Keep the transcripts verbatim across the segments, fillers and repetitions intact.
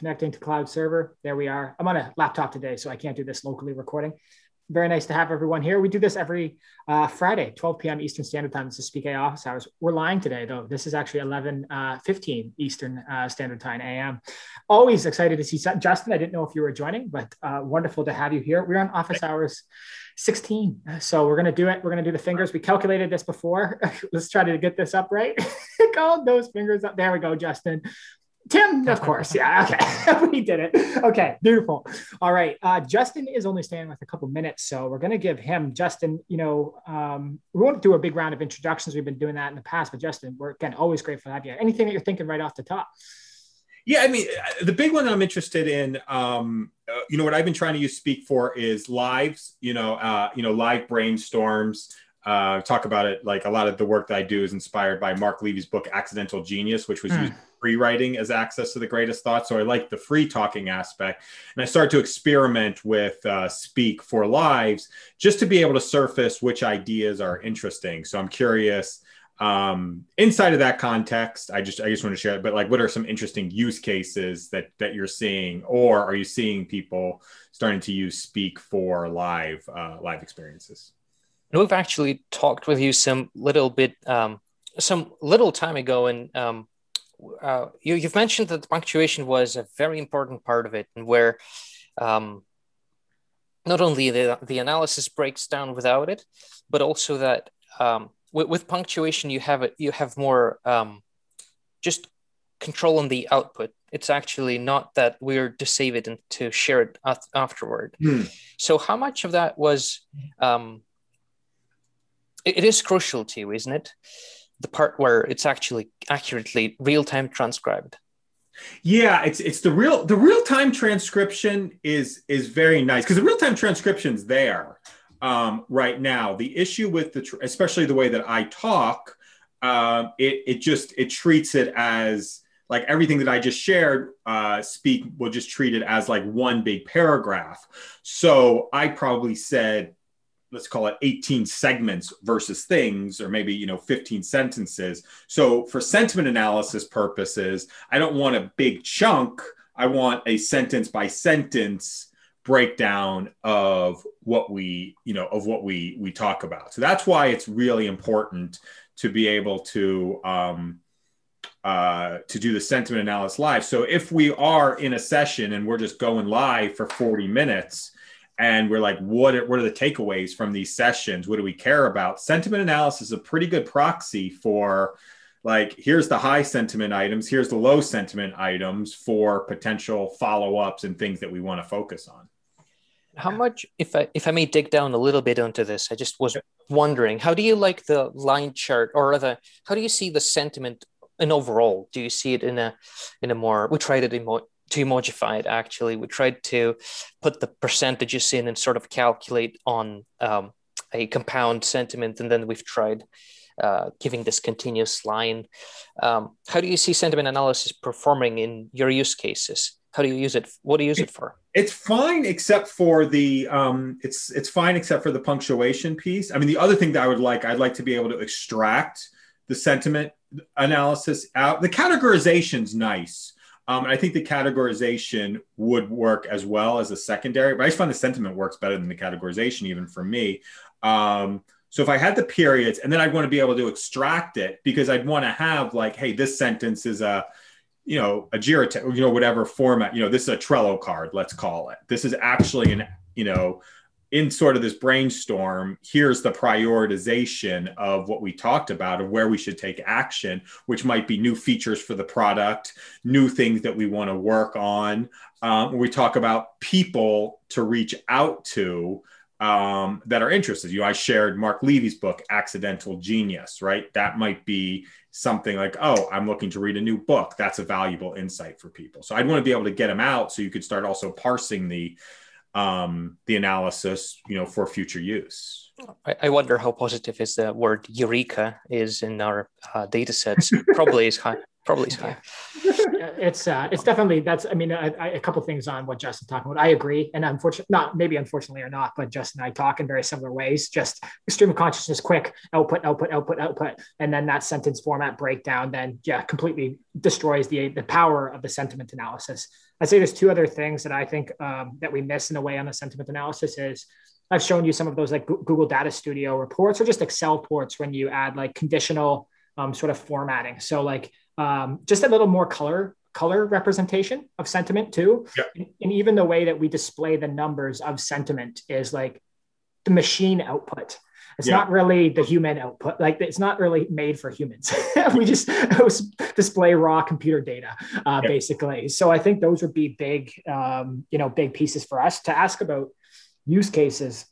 connecting to cloud server. There we are. I'm on a laptop today, so I can't do this locally recording. Very nice to have everyone here. We do this every uh, Friday, twelve p m Eastern Standard Time. This is Speak A I office hours. We're lying today, though. This is actually eleven fifteen uh, Eastern uh, Standard Time A M. Always excited to see Justin. I didn't know if you were joining, but uh, wonderful to have you here. We're on office hours sixteen. So we're going to do it. We're going to do the fingers. We calculated this before. Let's try to get this up right. Call those fingers up. There we go, Justin. Tim, of course. Yeah, okay. We did it. Okay, beautiful. All right. Uh, Justin is only staying with a couple minutes, so we're going to give him, Justin, you know, um, we won't do a big round of introductions. We've been doing that in the past, but Justin, we're, again, always grateful to have you. Anything that you're thinking right off the top? Yeah, I mean, the big one that I'm interested in, um, uh, you know, what I've been trying to use Speak for is lives, you know, uh, you know, live brainstorms. Uh, talk about it, like a lot of the work that I do is inspired by Mark Levy's book, Accidental Genius, which was mm. used free writing as access to the greatest thought. So I like the free talking aspect. And I started to experiment with uh, Speak for Lives just to be able to surface which ideas are interesting. So I'm curious um, inside of that context, I just I just want to share it, but like, what are some interesting use cases that that you're seeing, or are you seeing people starting to use Speak for live uh, live experiences? And we've actually talked with you some little bit, um, some little time ago, and um, uh, you, you've mentioned that the punctuation was a very important part of it, and where um, not only the, the analysis breaks down without it, but also that um, with, with punctuation you have it, you have more um, just control on the output. It's actually not that we're to save it and to share it afterward. Hmm. So how much of that was? Um, It is crucial to you, isn't it? The part where it's actually accurately real-time transcribed. Yeah, it's it's the real the real-time transcription is is very nice, because the real-time transcription's there um, right now. The issue with the especially the way that I talk, um, it it just it treats it as like everything that I just shared. Uh, Speak will just treat it as like one big paragraph. So I probably said, let's call it eighteen segments versus things, or maybe, you know, fifteen sentences. So for sentiment analysis purposes, I don't want a big chunk. I want a sentence by sentence breakdown of what we, you know, of what we, we talk about. So that's why it's really important to be able to, um, uh, to do the sentiment analysis live. So if we are in a session and we're just going live for forty minutes, and we're like, what are, what are the takeaways from these sessions? What do we care about? Sentiment analysis is a pretty good proxy for like, here's the high sentiment items, here's the low sentiment items for potential follow-ups and things that we want to focus on. How much, if I, if I may dig down a little bit onto this, I just was wondering, how do you like the line chart, or rather, how do you see the sentiment in overall? Do you see it in a, in a more, we tried it in more, to emojify it, actually. We tried to put the percentages in and sort of calculate on um, a compound sentiment, and then we've tried uh, giving this continuous line. Um, how do you see sentiment analysis performing in your use cases? How do you use it? What do you use it for? It's fine, except for the um, it's it's fine except for the punctuation piece. I mean, the other thing that I would like, I'd like to be able to extract the sentiment analysis out. The categorization's nice. Um, and I think the categorization would work as well as a secondary, but I just find the sentiment works better than the categorization, even for me. Um, so if I had the periods, and then I'd want to be able to extract it, because I'd want to have like, hey, this sentence is a, you know, a Jira, you know, whatever format, you know, this is a Trello card, let's call it. This is actually an, you know, in sort of this brainstorm, here's the prioritization of what we talked about, of where we should take action, which might be new features for the product, new things that we want to work on. Um, we talk about people to reach out to um, that are interested. You know, I shared Mark Levy's book, Accidental Genius, right? That might be something like, oh, I'm looking to read a new book. That's a valuable insight for people. So I'd want to be able to get them out, so you could start also parsing the um the analysis, you know, for future use. I wonder how positive is the word eureka is in our uh, data sets. Probably is high. Probably is high. it's uh, it's definitely that's. I mean, I, I, a couple things on what Justin's talking about. I agree, and unfortunately, not maybe unfortunately or not, but Justin and I talk in very similar ways. Just stream of consciousness, quick output, output, output, output, and then that sentence format breakdown. Then yeah, completely destroys the the power of the sentiment analysis. I'd say there's two other things that I think um, that we miss in a way on the sentiment analysis is. I've shown you some of those like Google Data Studio reports or just Excel reports when you add like conditional um, sort of formatting. So like um, just a little more color, color representation of sentiment too. Yep. And, and even the way that we display the numbers of sentiment is like the machine output. It's yeah. not really the human output. Like it's not really made for humans. We just display raw computer data, uh, yeah. basically. So I think those would be big, um, you know, big pieces for us to ask about. Use cases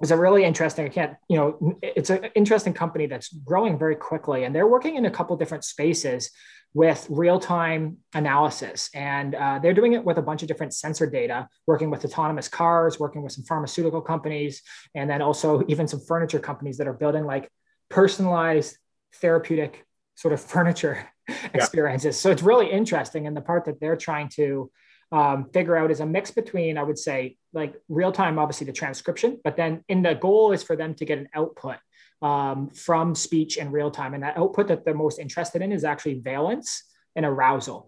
is a really interesting, I can't, you know, it's an interesting company that's growing very quickly and they're working in a couple different spaces with real-time analysis. And uh, they're doing it with a bunch of different sensor data, working with autonomous cars, working with some pharmaceutical companies, and then also even some furniture companies that are building like personalized therapeutic sort of furniture yeah. experiences. So it's really interesting. And the part that they're trying to Um, figure out is a mix between, I would say, like real time, obviously the transcription, but then in the goal is for them to get an output um, from speech in real time. And that output that they're most interested in is actually valence and arousal.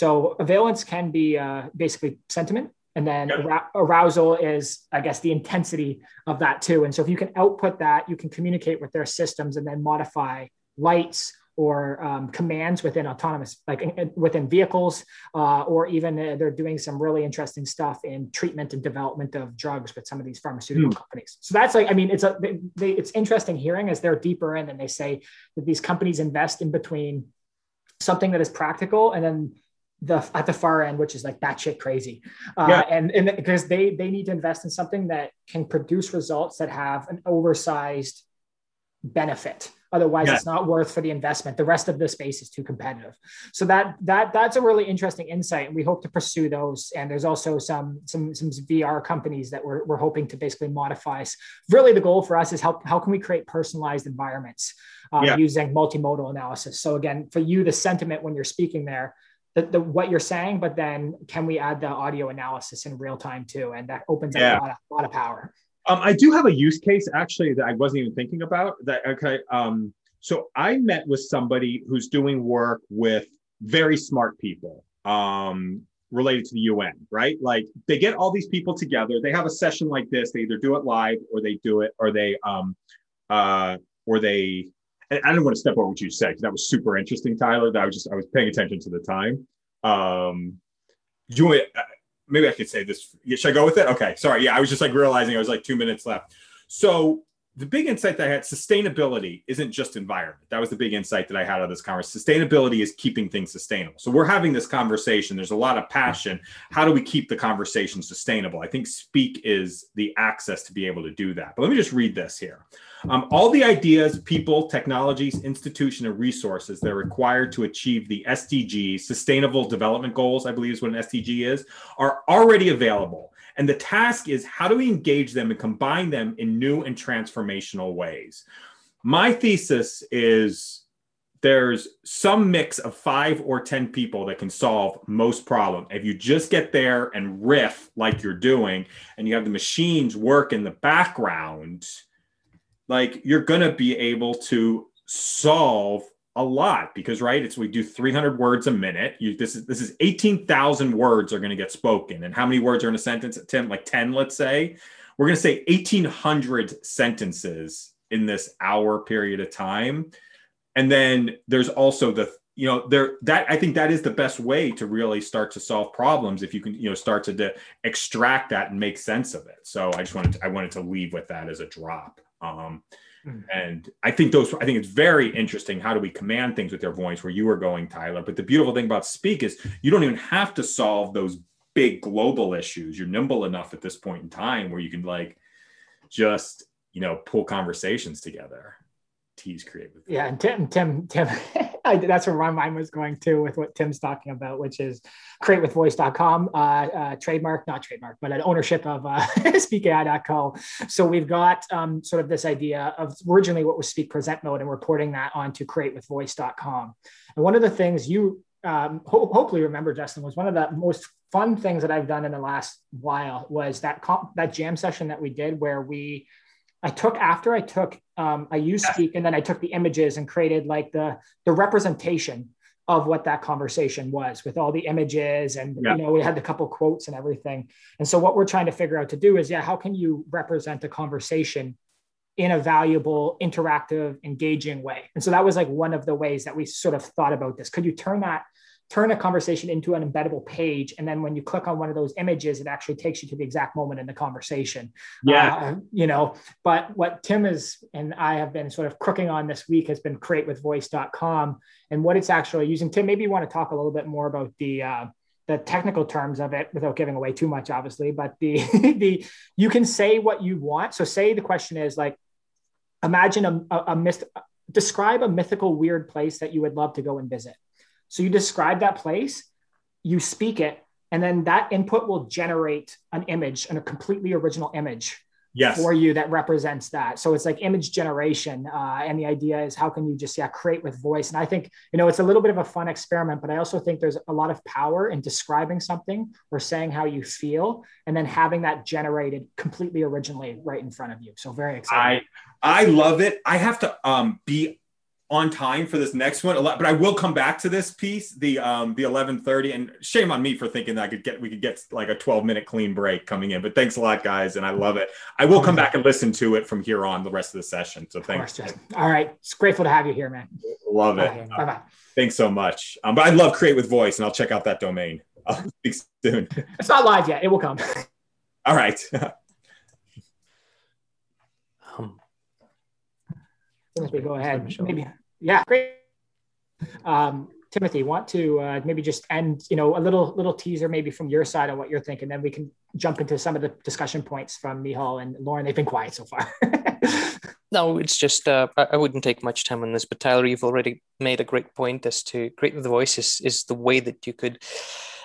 So valence can be uh, basically sentiment. And then yeah. arousal is, I guess, the intensity of that too. And so if you can output that, you can communicate with their systems and then modify lights, or um, commands within autonomous, like in, within vehicles, uh, or even uh, they're doing some really interesting stuff in treatment and development of drugs with some of these pharmaceutical mm. companies. So that's like, I mean, it's a, they, they, it's interesting hearing as they're deeper in and they say that these companies invest in between something that is practical and then the at the far end, which is like batshit crazy. Uh, yeah. And and because they they need to invest in something that can produce results that have an oversized benefit. Otherwise, yeah. it's not worth for the investment. The rest of the space is too competitive. So that that that's a really interesting insight, and we hope to pursue those. And there's also some some some V R companies that we're we're hoping to basically modify. Really, the goal for us is how how can we create personalized environments um, yeah. using multimodal analysis. So again, for you, the sentiment when you're speaking there, the, the what you're saying, but then can we add the audio analysis in real time too? And that opens yeah. up a lot of, a lot of power. Um, I do have a use case actually that I wasn't even thinking about. That okay. Um, so I met with somebody who's doing work with very smart people um, related to the U N, right? Like they get all these people together. They have a session like this. They either do it live or they do it or they um, uh, or they. And I don't want to step over what you said because that was super interesting, Tyler. That I was just I was paying attention to the time. Um, doing. Uh, Maybe I could say this. Should I go with it? Okay. Sorry. Yeah. I was just like realizing I was like two minutes left. So the big insight that I had, sustainability isn't just environment. That was the big insight that I had out of this conversation. Sustainability is keeping things sustainable. So we're having this conversation. There's a lot of passion. How do we keep the conversation sustainable? I think Speak is the access to be able to do that. But let me just read this here. Um, all the ideas, people, technologies, institution, and resources that are required to achieve the S D Gs, Sustainable Development Goals, I believe is what an S D G is, are already available. And the task is how do we engage them and combine them in new and transformational ways? My thesis is there's some mix of five or ten people that can solve most problems. If you just get there and riff like you're doing, and you have the machines work in the background, like you're going to be able to solve a lot because, right, it's we do three hundred words a minute. You, this is this is eighteen thousand words are going to get spoken. And how many words are in a sentence? Tim, like ten, let's say. We're going to say eighteen hundred sentences in this hour period of time. And then there's also the, you know, there that I think that is the best way to really start to solve problems if you can, you know, start to de- extract that and make sense of it. So I just wanted to, I wanted to leave with that as a drop. Um, And I think those, I think it's very interesting. How do we command things with their voice where you are going, Tyler? But the beautiful thing about Speak is you don't even have to solve those big global issues. You're nimble enough at this point in time where you can like just, you know, pull conversations together. Tease create with them. Yeah. And Tim, Tim, Tim, I, that's where my mind was going too with what Tim's talking about, which is create with voice dot com, uh, uh, trademark, not trademark, but an ownership of uh, speak A I dot co. So we've got um, sort of this idea of originally what was Speak Present Mode and we're porting that onto create with voice dot com. And one of the things you um, ho- hopefully remember, Justin, was one of the most fun things that I've done in the last while was that comp- that jam session that we did where we, I took after I took, um, I used yes. Speak, and then I took the images and created like the, the representation of what that conversation was with all the images. And, yeah. you know, we had a couple quotes and everything. And so what we're trying to figure out to do is, yeah, how can you represent a conversation in a valuable, interactive, engaging way? And so that was like one of the ways that we sort of thought about this. Could you turn that, turn a conversation into an embeddable page? And then when you click on one of those images, it actually takes you to the exact moment in the conversation. Yeah. Uh, you know, but what Tim is, and I have been sort of crooking on this week has been create with voice dot com and what it's actually using. Tim, maybe you want to talk a little bit more about the, uh, the technical terms of it without giving away too much, obviously, but the, the, you can say what you want. So say the question is like, imagine a, a, a myth, describe a mythical weird place that you would love to go and visit. So you describe that place, you speak it, and then that input will generate an image and a completely original image yes. for you that represents that. So it's like image generation. Uh, and the idea is how can you just yeah create with voice? And I think, you know, it's a little bit of a fun experiment, but I also think there's a lot of power in describing something or saying how you feel, and then having that generated completely originally right in front of you. So very exciting. I, I love it. I have to um, be on time for this next one a lot, but I will come back to this piece, the um the eleven thirty, and shame on me for thinking that I could get we could get like a twelve minute clean break coming in, but thanks a lot, guys, and I love it. I will come back and listen to it from here on the rest of the session, so thanks. Of course, Justin. All right, it's grateful to have you here, man. Love it. Bye-bye. Uh, thanks so much. Um, but I love Create With Voice, and I'll check out that domain. I'll speak soon. It's not live yet, it will come. All right. um, Timothy, go ahead. Maybe, yeah, great. Um, Timothy, want to uh, maybe just end, you know, a little little teaser maybe from your side on what you're thinking, then we can jump into some of the discussion points from Nihal and Lauren. They've been quiet so far. No, it's just, uh, I wouldn't take much time on this, but Tyler, you've already made a great point as to Create With Voice is, is the way that you could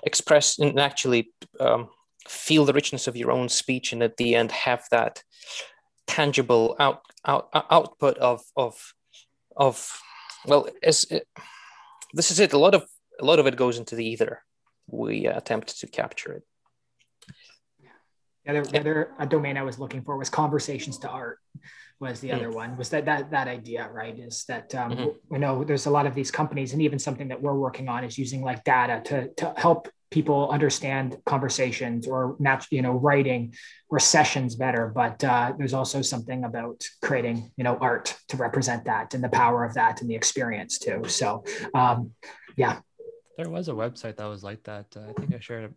express and actually um, feel the richness of your own speech, and at the end have that tangible out, out, output of of of well as it, this is it a lot of a lot of it goes into the ether. We uh, attempt to capture it. Yeah, the other a domain I was looking for was conversations to art was the mm. other one was that that that idea, right, is that um mm-hmm. you know, there's a lot of these companies, and even something that we're working on is using like data to to help people understand conversations or nat- you know, writing or sessions better. But uh, there's also something about creating, you know, art to represent that and the power of that and the experience too. So um, yeah. There was a website that was like that. Uh, I think I shared it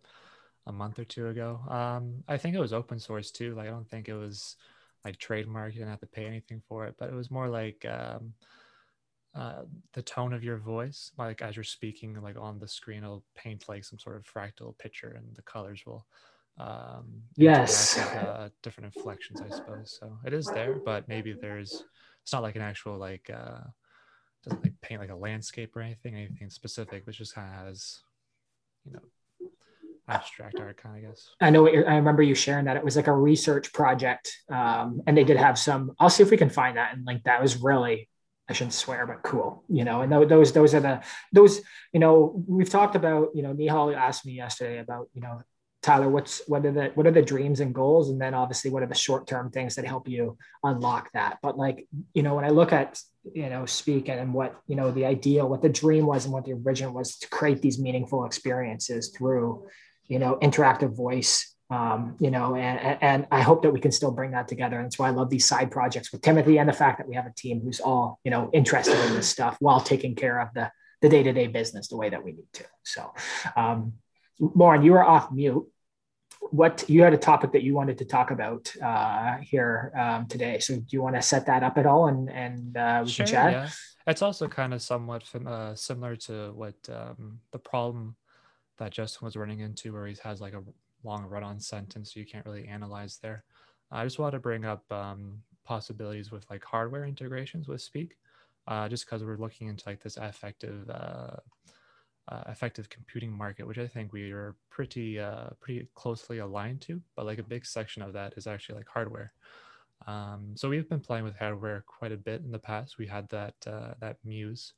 a month or two ago. Um, I think it was open source too. Like, I don't think it was like trademarked. You didn't have to pay anything for it, but it was more like um, Uh, the tone of your voice, like as you're speaking, like on the screen, it'll paint like some sort of fractal picture, and the colors will um, yes, with, uh, different inflections, I suppose. So it is there, but maybe there's it's not like an actual like uh, doesn't like paint like a landscape or anything, anything specific, which just kind of has, you know, abstract art kind of, I guess. I know what you're, I remember you sharing that. It was like a research project, um, and they did have some. I'll see if we can find that and link. That was really. I shouldn't swear, but cool, you know, and those, those are the, those, you know, we've talked about, you know, Nihal asked me yesterday about, you know, Tyler, what's, what are the, what are the dreams and goals? And then obviously what are the short-term things that help you unlock that? But like, you know, when I look at, you know, Speak and what, you know, the idea, what the dream was and what the origin was to create these meaningful experiences through, you know, interactive voice. Um, you know, and, and I hope that we can still bring that together. And that's why I love these side projects with Timothy and the fact that we have a team who's all, you know, interested in this stuff while taking care of the, the day-to-day business the way that we need to. So, um, Lauren, you are off mute. What you had a topic that you wanted to talk about uh, here um, today. So do you want to set that up at all and, and uh, we sure, can chat? Yeah. It's also kind of somewhat uh, similar to what um, the problem that Justin was running into where he has like a long run-on sentence, so you can't really analyze there. I just want to bring up um, possibilities with like hardware integrations with Speak, uh, just because we're looking into like this effective, uh, uh, effective computing market, which I think we are pretty, uh, pretty closely aligned to. But like a big section of that is actually like hardware. Um, so we've been playing with hardware quite a bit in the past. We had that uh, that Muse,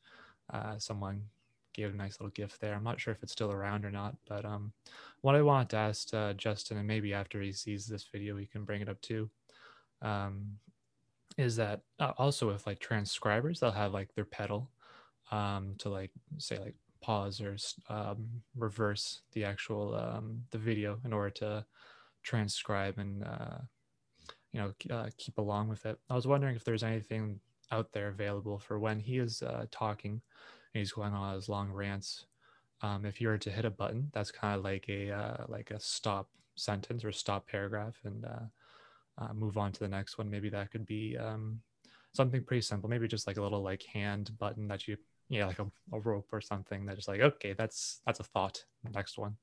uh, someone gave a nice little gift there. I'm not sure if it's still around or not, but um, what I wanted to ask uh, Justin, and maybe after he sees this video, we can bring it up too, um, is that uh, also with like transcribers, they'll have like their pedal um, to like say like pause or um, reverse the actual um, the video in order to transcribe and uh, you know uh, keep along with it. I was wondering if there's anything out there available for when he is uh, talking and he's going on his long rants. Um, if you were to hit a button, that's kind of like a uh, like a stop sentence or stop paragraph and uh, uh, move on to the next one. Maybe that could be um, something pretty simple. Maybe just like a little like hand button that you yeah like a, a rope or something that just like, okay, that's that's a thought, next one.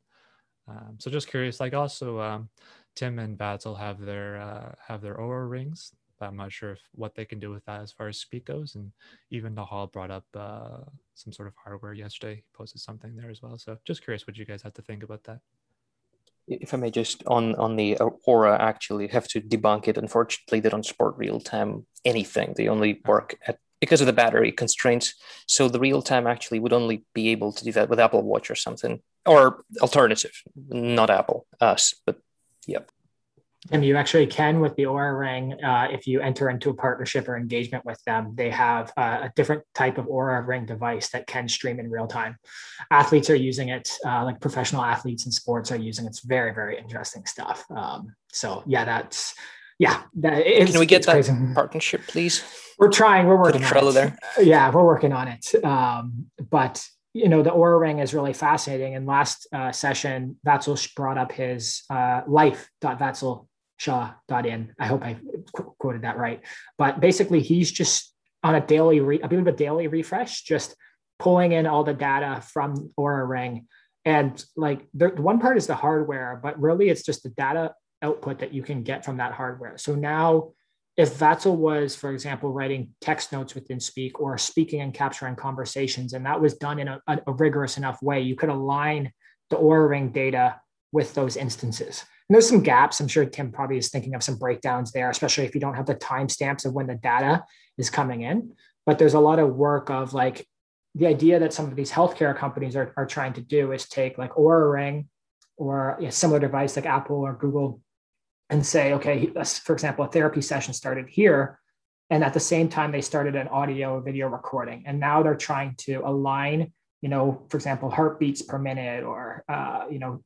Um, so just curious. Like also, um, Tim and Basil have their uh, have their Oura rings. I'm not sure if what they can do with that as far as speak goes. And even Nihal brought up uh, some sort of hardware yesterday. He posted something there as well. So just curious what you guys have to think about that. If I may just on, on the Oura, actually have to debunk it. Unfortunately, they don't support real-time anything. They only work at, because of the battery constraints. So the real-time actually would only be able to do that with Apple Watch or something, or alternative, not Apple, us, but yep. And you actually can with the Oura Ring, uh, if you enter into a partnership or engagement with them, they have uh, a different type of Oura Ring device that can stream in real time. Athletes are using it, uh, like professional athletes in sports are using it. It's very, very interesting stuff. Um, so yeah, that's, yeah. That, it's, can we get that crazy partnership, please? We're trying, we're working on it. There. Yeah, we're working on it. Um, but you know, the Oura Ring is really fascinating. And last uh, session, Vatsal brought up his uh, life.vatsal. Shah dot in. I hope I qu quoted that right. But basically, he's just on a daily, re I believe a daily refresh, just pulling in all the data from Oura Ring. And like the one part is the hardware, but really it's just the data output that you can get from that hardware. So now if Vatsal was, for example, writing text notes within Speak or speaking and capturing conversations, and that was done in a, a rigorous enough way, you could align the Oura Ring data with those instances. And there's some gaps. I'm sure Tim probably is thinking of some breakdowns there, especially if you don't have the timestamps of when the data is coming in. But there's a lot of work of like the idea that some of these healthcare companies are, are trying to do is take like Oura Ring or a similar device like Apple or Google and say, okay, for example, a therapy session started here. And at the same time, they started an audio video recording. And now they're trying to align, you know, for example, heartbeats per minute or, uh, you know,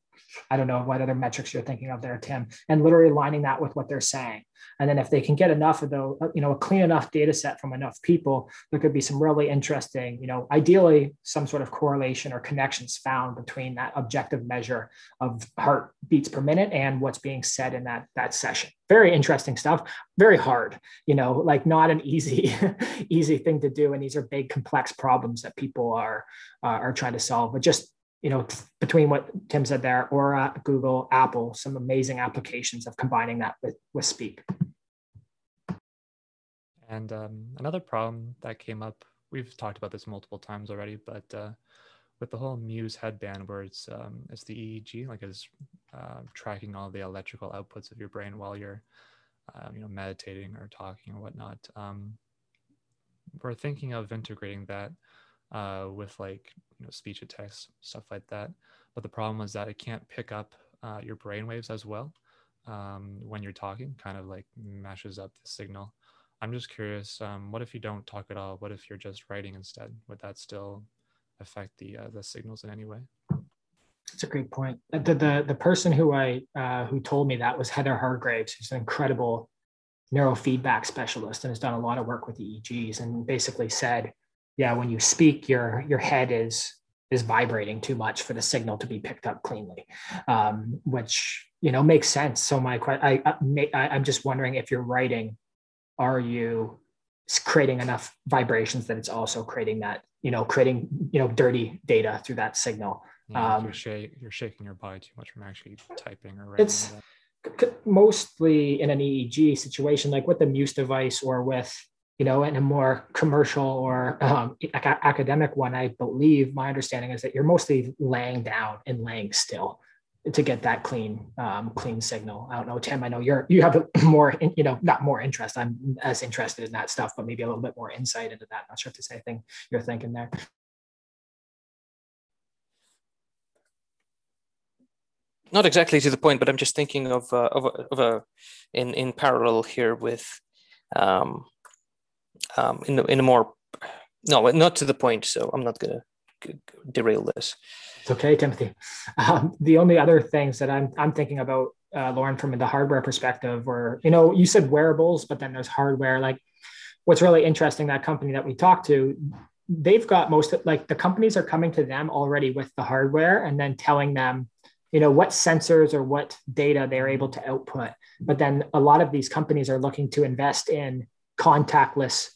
I don't know what other metrics you're thinking of there, Tim, and literally aligning that with what they're saying. And then if they can get enough of the, you know, a clean enough data set from enough people, there could be some really interesting, you know, ideally some sort of correlation or connections found between that objective measure of heartbeats per minute and what's being said in that, that session. Very interesting stuff, very hard, you know, like not an easy, easy thing to do. And these are big, complex problems that people are, uh, are trying to solve, but just you know, between what Tim said there, Oura, Google, Apple, some amazing applications of combining that with, with Speak. And um, another problem that came up, we've talked about this multiple times already, but uh, with the whole Muse headband where it's, um, it's the E E G, like it's uh, tracking all the electrical outputs of your brain while you're, uh, you know, meditating or talking or whatnot. Um, we're thinking of integrating that Uh, with like, you know, speech to text, stuff like that. But the problem is that it can't pick up uh, your brainwaves as well um, when you're talking, kind of like mashes up the signal. I'm just curious, um, what if you don't talk at all? What if you're just writing instead? Would that still affect the, uh, the signals in any way? That's a great point. The, the, the person who, I, uh, who told me that was Heather Hargraves, who's an incredible neurofeedback specialist and has done a lot of work with E E Gs and basically said, yeah, when you speak, your your head is is vibrating too much for the signal to be picked up cleanly, um, which you know makes sense. So my I, I I'm just wondering if you're writing, are you creating enough vibrations that it's also creating that you know creating you know dirty data through that signal? Yeah, um, you're, sh you're shaking your body too much from actually typing or writing. It's mostly in an E E G situation, like with the Muse device or with, you know, in a more commercial or um, academic one, I believe my understanding is that you're mostly laying down and laying still to get that clean, um, clean signal. I don't know, Tim, I know you're, you have more, you know, not more interest. I'm as interested in that stuff, but maybe a little bit more insight into that. Not sure if there's anything you're thinking there. not exactly to the point, but I'm just thinking of uh, of, a, of a in in parallel here with um, um, in the, in a more no not to the point. So I'm not gonna derail this. It's okay, Timothy. Um, the only other things that I'm I'm thinking about, uh, Lauren, from the hardware perspective, were, you know, you said wearables, but then there's hardware. Like, what's really interesting, that company that we talked to, they've got most of, like, the companies are coming to them already with the hardware and then telling them, you know, what sensors or what data they're able to output. But then a lot of these companies are looking to invest in contactless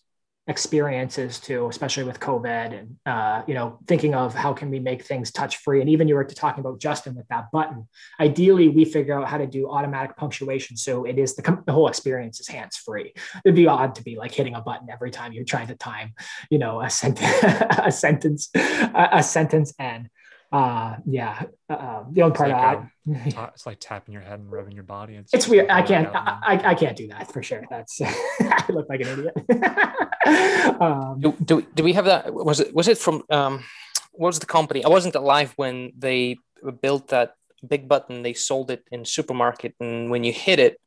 experiences too, especially with COVID and, uh, you know, thinking of how can we make things touch free. And even you were talking about, Justin, with that button, ideally we figure out how to do automatic punctuation. So it is the, the whole experience is hands free. It'd be odd to be like hitting a button every time you're trying to time, you know, a sentence, a sentence, a, a sentence end. Uh, yeah. Uh, the only part of that, it's like tapping your head and rubbing your body. It's, it's weird. I can't, I, I, I can't do that for sure. That's, I look like an idiot. um, do, do, do we have that? Was it, was it from, um, what was the company? I wasn't alive when they built that big button. They sold it in supermarket. And when you hit it,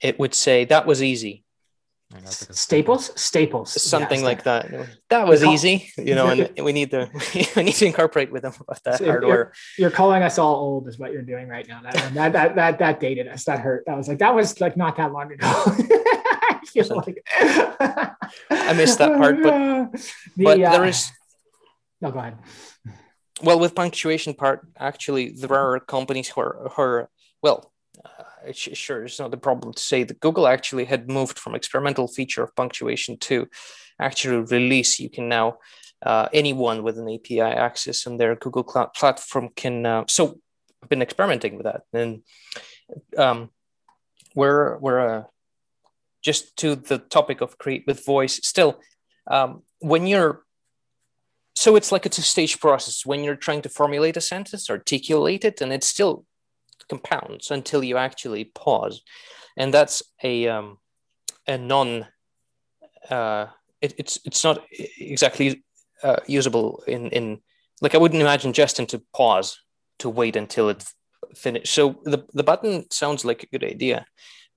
it would say that was easy. Staples, Staples, something yeah, like that. That was call- easy, you know. And we need to, we need to incorporate with them about that so hardware. You're, you're calling us all old, is what you're doing right now. That, that that that that dated us. That hurt. That was like that was like not that long ago. I feel like I missed that part, but the, but uh, there is. No, go ahead. Well, with punctuation part, actually, there are companies who are, who are well. Uh, It sure it's not a problem to say that Google actually had moved from experimental feature of punctuation to actual release. You can now, uh, anyone with an A P I access on their Google Cloud platform can, uh, so I've been experimenting with that. And um, we're, we're uh, just to the topic of create with voice still, um, when you're, so it's like a two-stage process when you're trying to formulate a sentence, articulate it, and it's still compounds until you actually pause, and that's a um, a non. Uh, it, it's it's not exactly uh, usable in in like I wouldn't imagine Justin to pause to wait until it finished. So the the button sounds like a good idea,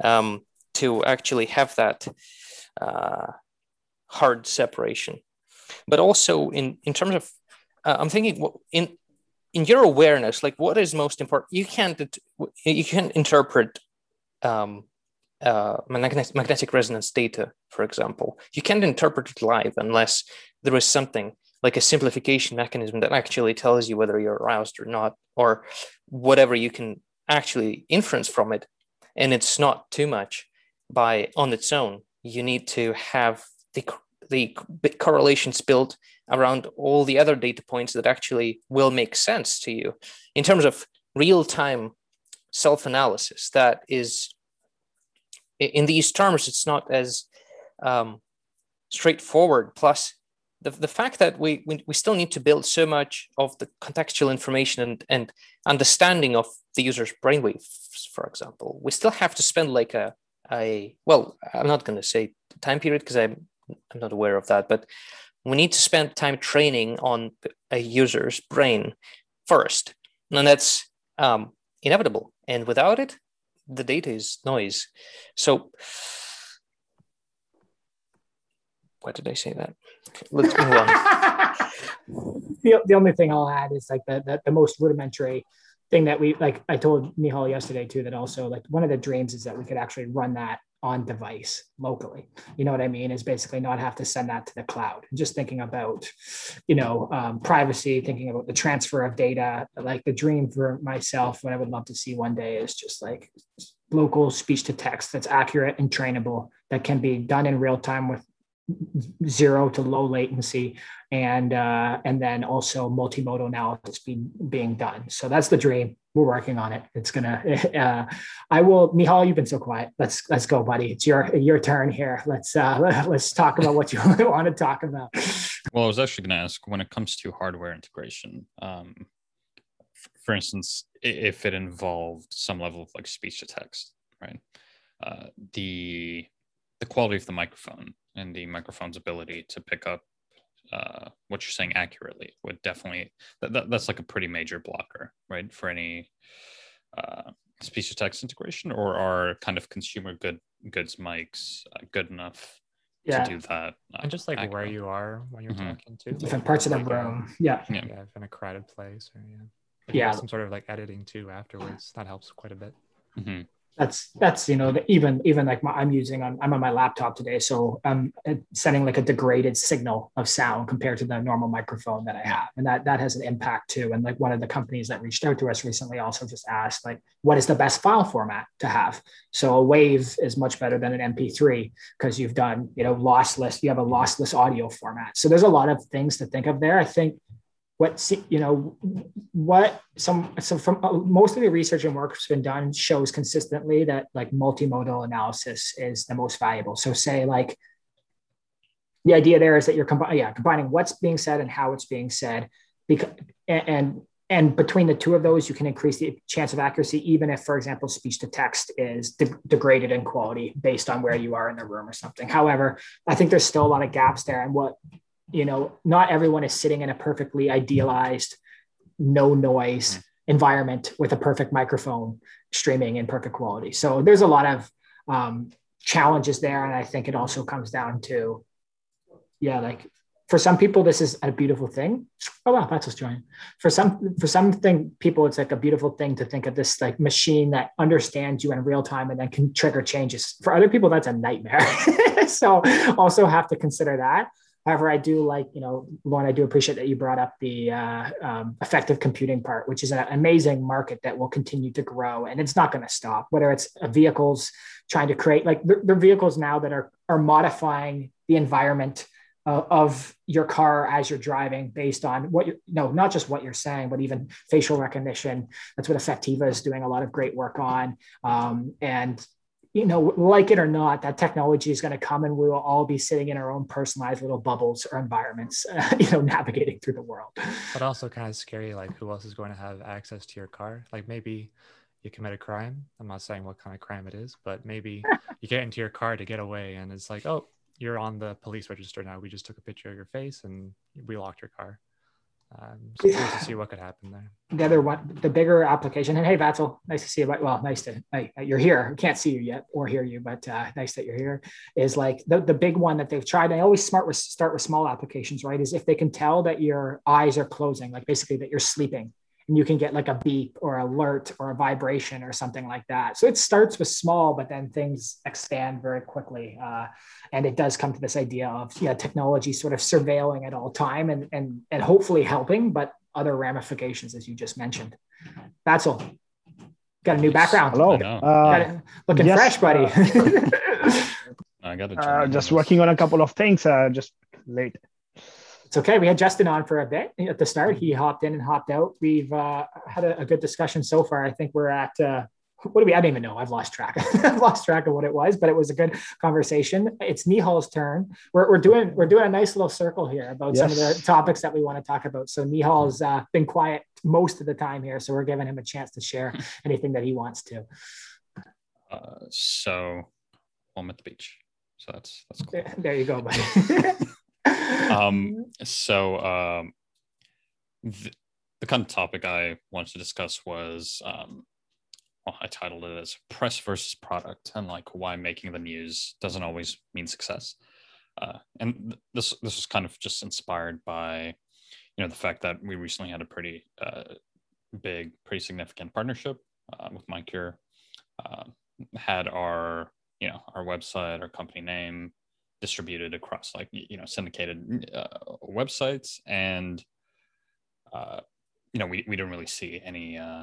um, to actually have that uh, hard separation, but also in in terms of uh, I'm thinking in. In your awareness, like what is most important? You can't you can't interpret um, uh, magnetic, magnetic resonance data, for example. You can't interpret it live unless there is something like a simplification mechanism that actually tells you whether you're aroused or not, or whatever you can actually inference from it. And it's not too much by on its own. You need to have the the correlations built around all the other data points that actually will make sense to you. In terms of real-time self-analysis, that is, in these terms, it's not as um, straightforward. Plus, the, the fact that we, we we still need to build so much of the contextual information and, and understanding of the user's brainwaves, for example, we still have to spend like a, a well, I'm not going to say time period because I'm, I'm not aware of that, but we need to spend time training on a user's brain first, and that's um, inevitable. And without it, the data is noise. So, why did I say that? Let's move on. The, the only thing I'll add is like the, the, the most rudimentary thing that we, like I told Nihal yesterday too, that also like one of the dreams is that we could actually run that on device locally, you know what I mean, is basically not have to send that to the cloud. Just thinking about, you know, um, privacy, thinking about the transfer of data, like the dream for myself, what I would love to see one day is just like local speech to text that's accurate and trainable, that can be done in real time with zero to low latency, and uh, and then also multimodal analysis being being done. So that's the dream. We're working on it. It's gonna. Uh, I will. Nihal, you've been so quiet. Let's let's go, buddy. It's your your turn here. Let's uh, let's talk about what you want to talk about. Well, I was actually going to ask when it comes to hardware integration. Um, f- for instance, if it involved some level of like speech to text, right? Uh, the the quality of the microphone and the microphone's ability to pick up uh, what you're saying accurately would definitely, that, that, that's like a pretty major blocker, right? For any, uh, speech to text integration, or are kind of consumer good goods mics good enough yeah. to do that? Uh, and just like accurate. Where you are when you're mm-hmm. talking to different like, parts of like the room. A, yeah. yeah. Yeah. In a crowded place, or yeah. If yeah. you have some sort of like editing too afterwards, that helps quite a bit. Mm-hmm. That's, that's, you know, the, even, even like my, I'm using on, I'm on my laptop today. So I'm sending like a degraded signal of sound compared to the normal microphone that I have. And that, that has an impact too. And like one of the companies that reached out to us recently also just asked like, what is the best file format to have? So a WAV is much better than an M P three because you've done, you know, lossless, you have a lossless audio format. So there's a lot of things to think of there. I think What you know, what some so from uh, most of the research and work that's been done shows consistently that like multimodal analysis is the most valuable. So say like the idea there is that you're combi- yeah combining what's being said and how it's being said, because and, and and between the two of those, you can increase the chance of accuracy, even if, for example, speech to text is de- degraded in quality based on where you are in the room or something. However, I think there's still a lot of gaps there, and what. You know, not everyone is sitting in a perfectly idealized, no noise environment with a perfect microphone streaming in perfect quality. So there's a lot of um, challenges there. And I think it also comes down to, yeah, like for some people, this is a beautiful thing. Oh, wow, that's what's joining. For some, for some thing, people, it's like a beautiful thing to think of this like machine that understands you in real time and then can trigger changes. For other people, that's a nightmare. So also have to consider that. However, I do like, you know, Lauren, I do appreciate that you brought up the uh, um, effective computing part, which is an amazing market that will continue to grow, and it's not going to stop, whether it's vehicles trying to create, like there are vehicles now that are, are modifying the environment uh, of your car as you're driving based on what you're, no, not just what you're saying, but even facial recognition. That's what Affectiva is doing a lot of great work on. Um, and you know, like it or not, that technology is going to come and we will all be sitting in our own personalized little bubbles or environments, uh, you know, navigating through the world. But also kind of scary, like who else is going to have access to your car? Like maybe you commit a crime. I'm not saying what kind of crime it is, but maybe you get into your car to get away and it's like, oh, you're on the police register now. We just took a picture of your face and we locked your car. Um, so yeah. To see what could happen there. The other one, the bigger application, and hey, Vatsal, nice to see you. Well, nice to I, you're here. I can't see you yet or hear you, but uh, nice that you're here. Is like the, the big one that they've tried. And I always smart with, start with small applications, right? Is if they can tell that your eyes are closing, like basically that you're sleeping, and you can get like a beep or alert or a vibration or something like that. So it starts with small, but then things expand very quickly. Uh, and it does come to this idea of yeah, technology sort of surveilling at all time and and and hopefully helping, but other ramifications, as you just mentioned. That's all. Got a new background. Hello. Uh, Looking yes, fresh, buddy. Uh, I got uh, just working on a couple of things, uh, just late. It's okay. We had Justin on for a bit at the start. He hopped in and hopped out. We've uh, had a, a good discussion so far. I think we're at, uh, what do we, I don't even know. I've lost track. I've lost track of what it was, but it was a good conversation. It's Nihal's turn. We're, we're doing, we're doing a nice little circle here about yes. some of the topics that we want to talk about. So Nihal's uh, been quiet most of the time here. So we're giving him a chance to share anything that he wants to. Uh, so I'm at the beach. So that's, that's cool. There, there you go, buddy. um so um the, the kind of topic I wanted to discuss was um well, I titled it as press versus product, and like why making the news doesn't always mean success, uh and th- this this was kind of just inspired by you know the fact that we recently had a pretty uh big pretty significant partnership uh, with MyCure, uh, had our you know our website, our company name distributed across like you know syndicated uh, websites, and uh, you know we, we didn't really see any uh,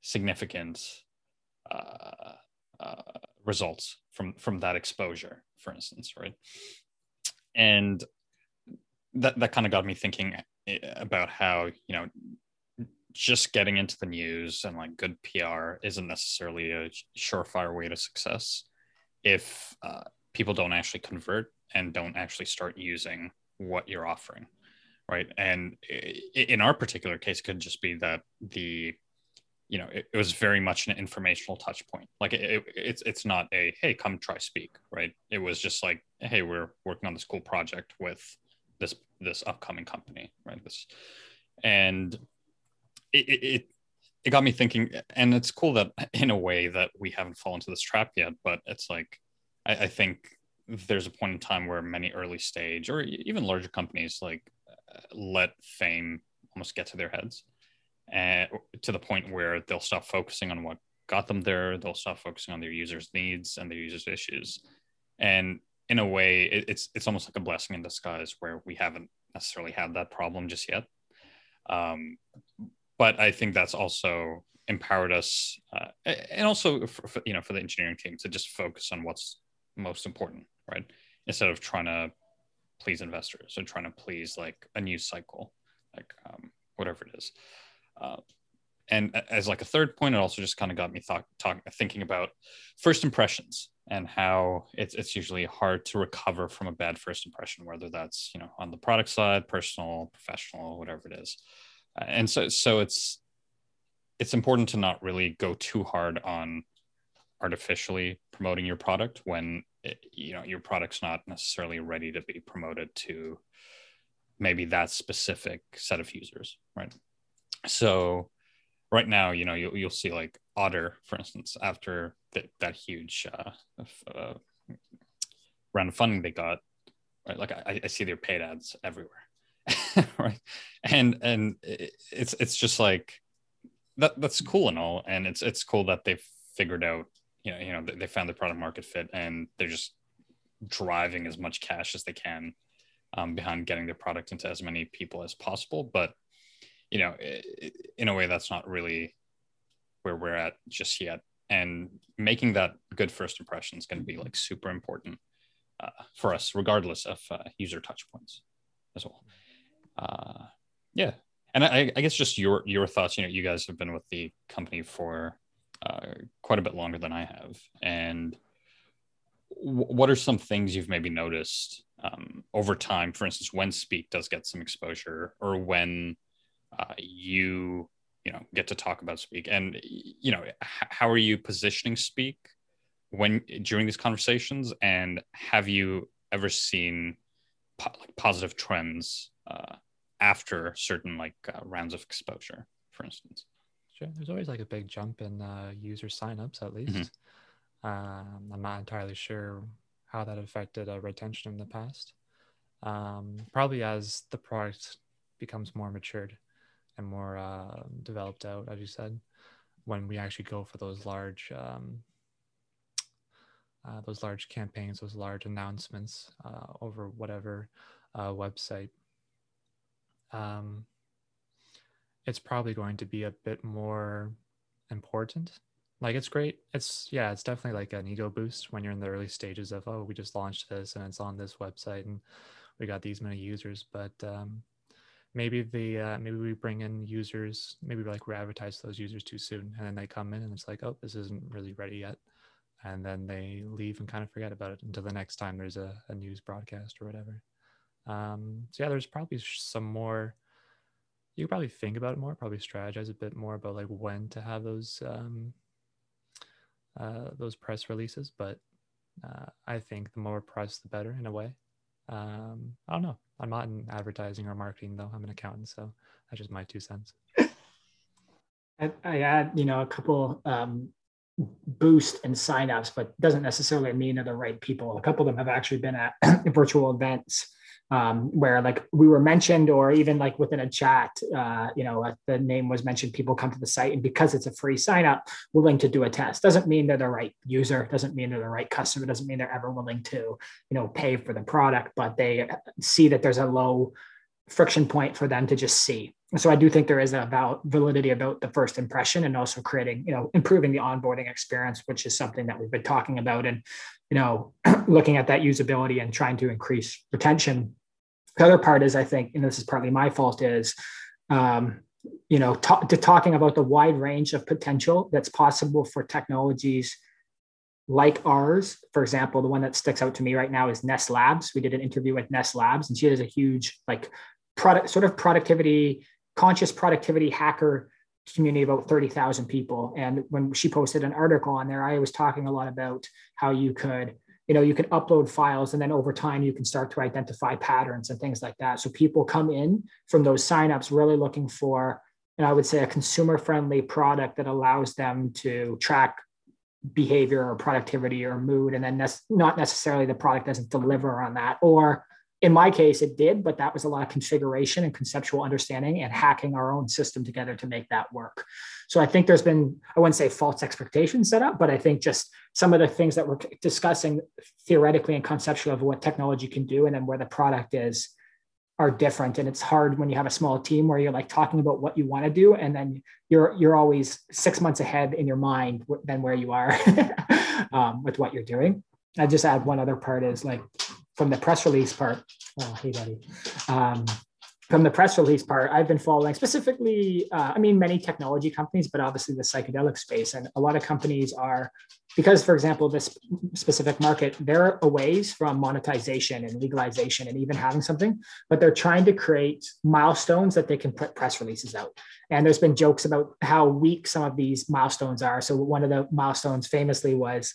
significant uh, uh, results from from that exposure, for instance, right? And that that kind of got me thinking about how you know just getting into the news and like good P R isn't necessarily a surefire way to success if uh, people don't actually convert and don't actually start using what you're offering, right? And in our particular case, it could just be that the, you know, it, it was very much an informational touch point. Like it, it, it's it's not a, hey, come try Speak, right? It was just like, hey, we're working on this cool project with this this upcoming company, right? This, and it it it got me thinking, and it's cool that in a way that we haven't fallen into this trap yet, but it's like, I, I think there's a point in time where many early stage or even larger companies like uh, let fame almost get to their heads, and uh, to the point where they'll stop focusing on what got them there. They'll stop focusing on their users' needs and their users' issues. And in a way, it, it's it's almost like a blessing in disguise where we haven't necessarily had that problem just yet. Um, but I think that's also empowered us, uh, and also for, for, you know, for the engineering team to just focus on what's most important, right? Instead of trying to please investors or trying to please like a news cycle, like um, whatever it is. Uh, and as like a third point, it also just kind of got me thought, talk, thinking about first impressions and how it's it's usually hard to recover from a bad first impression, whether that's, you know, on the product side, personal, professional, whatever it is. Uh, and so so it's it's important to not really go too hard on artificially promoting your product when it, you know, your product's not necessarily ready to be promoted to maybe that specific set of users, right? So right now, you know, you'll, you'll see like Otter, for instance, after th- that huge uh, uh, round of funding they got, right? Like I, I see their paid ads everywhere, right? And and it's it's just like that that's cool and all, and it's it's cool that they've figured out, you know, you know, they found the product market fit, and they're just driving as much cash as they can um, behind getting their product into as many people as possible. But you know, in a way, that's not really where we're at just yet. And making that good first impression is going to be like super important uh, for us, regardless of uh, user touch points as well. Uh, yeah. And I, I guess just your, your thoughts, you know, you guys have been with the company for uh, quite a bit longer than I have. And w- what are some things you've maybe noticed um, over time, for instance, when Speak does get some exposure, or when Uh, you, you know, get to talk about Speak, and, you know, h- how are you positioning Speak when during these conversations? And have you ever seen po- like positive trends uh, after certain like uh, rounds of exposure, for instance? Sure. There's always like a big jump in uh, user signups, at least. Mm-hmm. Um, I'm not entirely sure how that affected uh, retention in the past. Um, probably as the product becomes more matured and more uh, developed out, as you said, when we actually go for those large um, uh, those large campaigns, those large announcements uh, over whatever uh, website. Um, it's probably going to be a bit more important. Like it's great. It's, yeah, it's definitely like an ego boost when you're in the early stages of, oh, we just launched this and it's on this website and we got these many users. But um, Maybe the uh, maybe we bring in users, maybe we like we advertise those users too soon, and then they come in and it's like, oh, this isn't really ready yet. And then they leave and kind of forget about it until the next time there's a, a news broadcast or whatever. Um, so yeah, there's probably some more, you could probably think about it more, probably strategize a bit more about like when to have those um, uh, those press releases. But uh, I think the more press, the better in a way. Um, I don't know. I'm not in advertising or marketing, though. I'm an accountant, so that's just my two cents. I, I add, you know, a couple um, boost and signups, but doesn't necessarily mean they're the right people. A couple of them have actually been at virtual events um, where, like, we were mentioned, or even like within a chat, uh, you know, the name was mentioned. People come to the site, and because it's a free sign up, willing to do a test. Doesn't mean they're the right user. Doesn't mean they're the right customer. Doesn't mean they're ever willing to, you know, pay for the product. But they see that there's a low friction point for them to just see. So I do think there is a about validity about the first impression, and also creating, you know, improving the onboarding experience, which is something that we've been talking about, and, you know, looking at that usability and trying to increase retention. The other part is, I think, and this is partly my fault, is, um, you know, t- to talking about the wide range of potential that's possible for technologies like ours. For example, the one that sticks out to me right now is Nest Labs. We did an interview with Nest Labs, and she does a huge, like, product, sort of productivity, conscious productivity hacker community, about thirty thousand people. And when she posted an article on there, I was talking a lot about how you could, you know, you could upload files, and then over time you can start to identify patterns and things like that. So people come in from those signups really looking for you know, I would say a consumer-friendly product that allows them to track behavior or productivity or mood, and then ne- not necessarily the product doesn't deliver on that. Or in my case, it did, but that was a lot of configuration and conceptual understanding and hacking our own system together to make that work. So I think there's been, I wouldn't say false expectations set up, but I think just some of the things that we're discussing theoretically and conceptually of what technology can do and then where the product is are different. And it's hard when you have a small team where you're like talking about what you want to do. And then you're, you're always six months ahead in your mind than where you are um, with what you're doing. I just add one other part is like from the press release part. Oh, hey buddy. Um, from the press release part, I've been following specifically, uh, I mean, many technology companies, but obviously the psychedelic space. And a lot of companies are, because for example, this specific market, they're a ways from monetization and legalization and even having something, but they're trying to create milestones that they can put press releases out. And there's been jokes about how weak some of these milestones are. So one of the milestones famously was,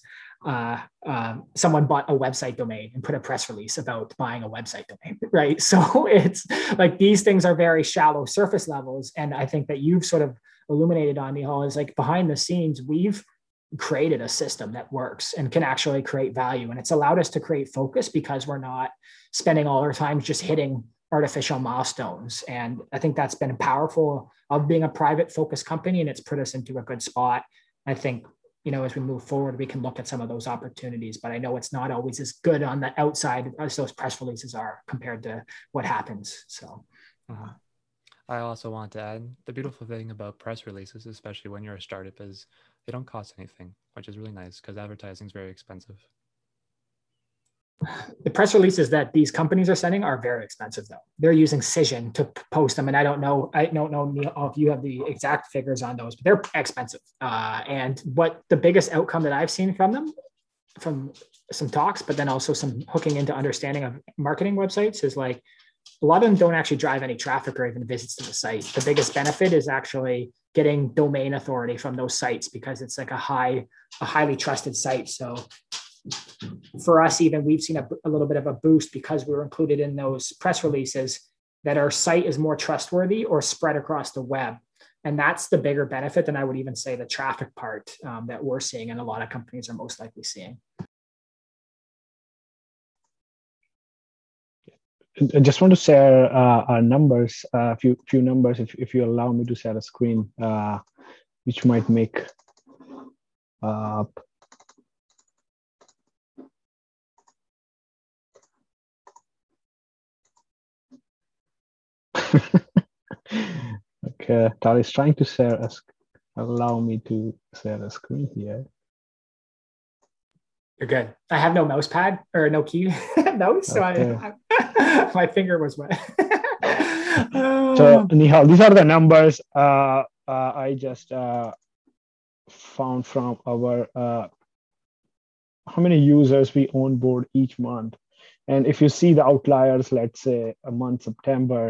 Uh, um, someone bought a website domain and put a press release about buying a website domain, right? So it's like these things are very shallow surface levels. And I think that you've sort of illuminated on, Nihal, is like behind the scenes, we've created a system that works and can actually create value. And it's allowed us to create focus because we're not spending all our time just hitting artificial milestones. And I think that's been powerful of being a private focused company, and it's put us into a good spot. I think, you know, as we move forward, we can look at some of those opportunities, but I know it's not always as good on the outside as those press releases are compared to what happens. So uh-huh. I also want to add the beautiful thing about press releases, especially when you're a startup, is they don't cost anything, which is really nice because advertising is very expensive. The press releases that these companies are sending are very expensive, though. They're using Cision to post them, and I don't know, I don't know if you have the exact figures on those, but they're expensive. Uh, and what the biggest outcome that I've seen from them, from some talks, but then also some hooking into understanding of marketing websites, is like a lot of them don't actually drive any traffic or even visits to the site. The biggest benefit is actually getting domain authority from those sites because it's like a high, a highly trusted site. So for us, even we've seen a, a little bit of a boost because we were included in those press releases that our site is more trustworthy or spread across the web. And that's the bigger benefit than I would even say the traffic part um, that we're seeing and a lot of companies are most likely seeing. I just want to share uh, our numbers, a uh, few few numbers, if, if you allow me to share a screen, uh, which might make uh, okay, Tyler is trying to share a sc- allow me to share a screen here. You're good. I have no mouse pad or no key mouse, so okay. I, I, my finger was wet. So Nihal, these are the numbers uh, uh, I just uh, found from our uh, how many users we onboard each month. And if you see the outliers, let's say a month September,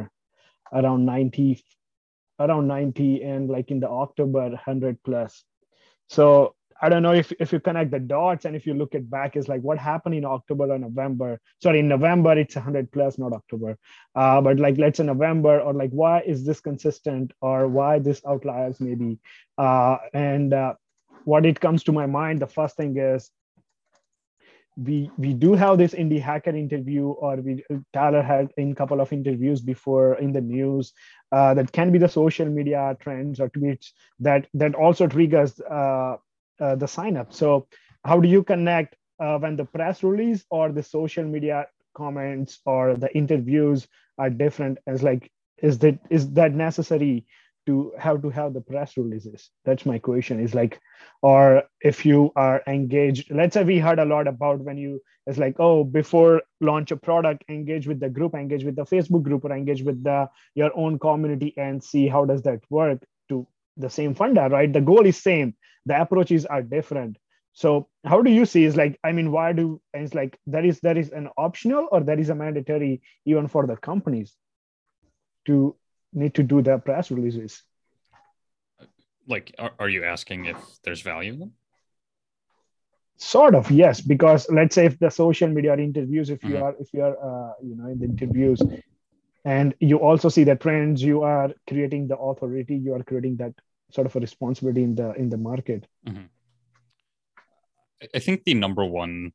around ninety, around ninety, and like in the October, one hundred plus. So I don't know if, if you connect the dots and if you look it back, it's like what happened in October or November. Sorry, in November, it's one hundred plus, not October. Uh, but like, let's say November, or like, why is this consistent, or why this outliers maybe? Uh, and uh, what it comes to my mind, the first thing is, We we do have this indie hacker interview, or we Tyler had in a couple of interviews before in the news uh, that can be the social media trends or tweets that that also triggers uh, uh, the sign up. So how do you connect uh, when the press release or the social media comments or the interviews are different? As like, is that is that necessary to have to have the press releases? That's my question, is like, or if you are engaged, let's say we heard a lot about when you, it's like, oh, before launch a product, engage with the group, engage with the Facebook group, or engage with the your own community and see how does that work to the same funder, right? The goal is same, the approaches are different. So how do you see is like, I mean, why do, and it's like, that is, that is an optional or that is a mandatory even for the companies to need to do their press releases? Like, are, are you asking if there's value in them? Sort of, yes, because let's say if the social media interviews, if mm-hmm. you are, if you are, uh, you know, in the interviews, And you also see that trends, you are creating the authority, you are creating that sort of a responsibility in the in the market. Mm-hmm. I think the number one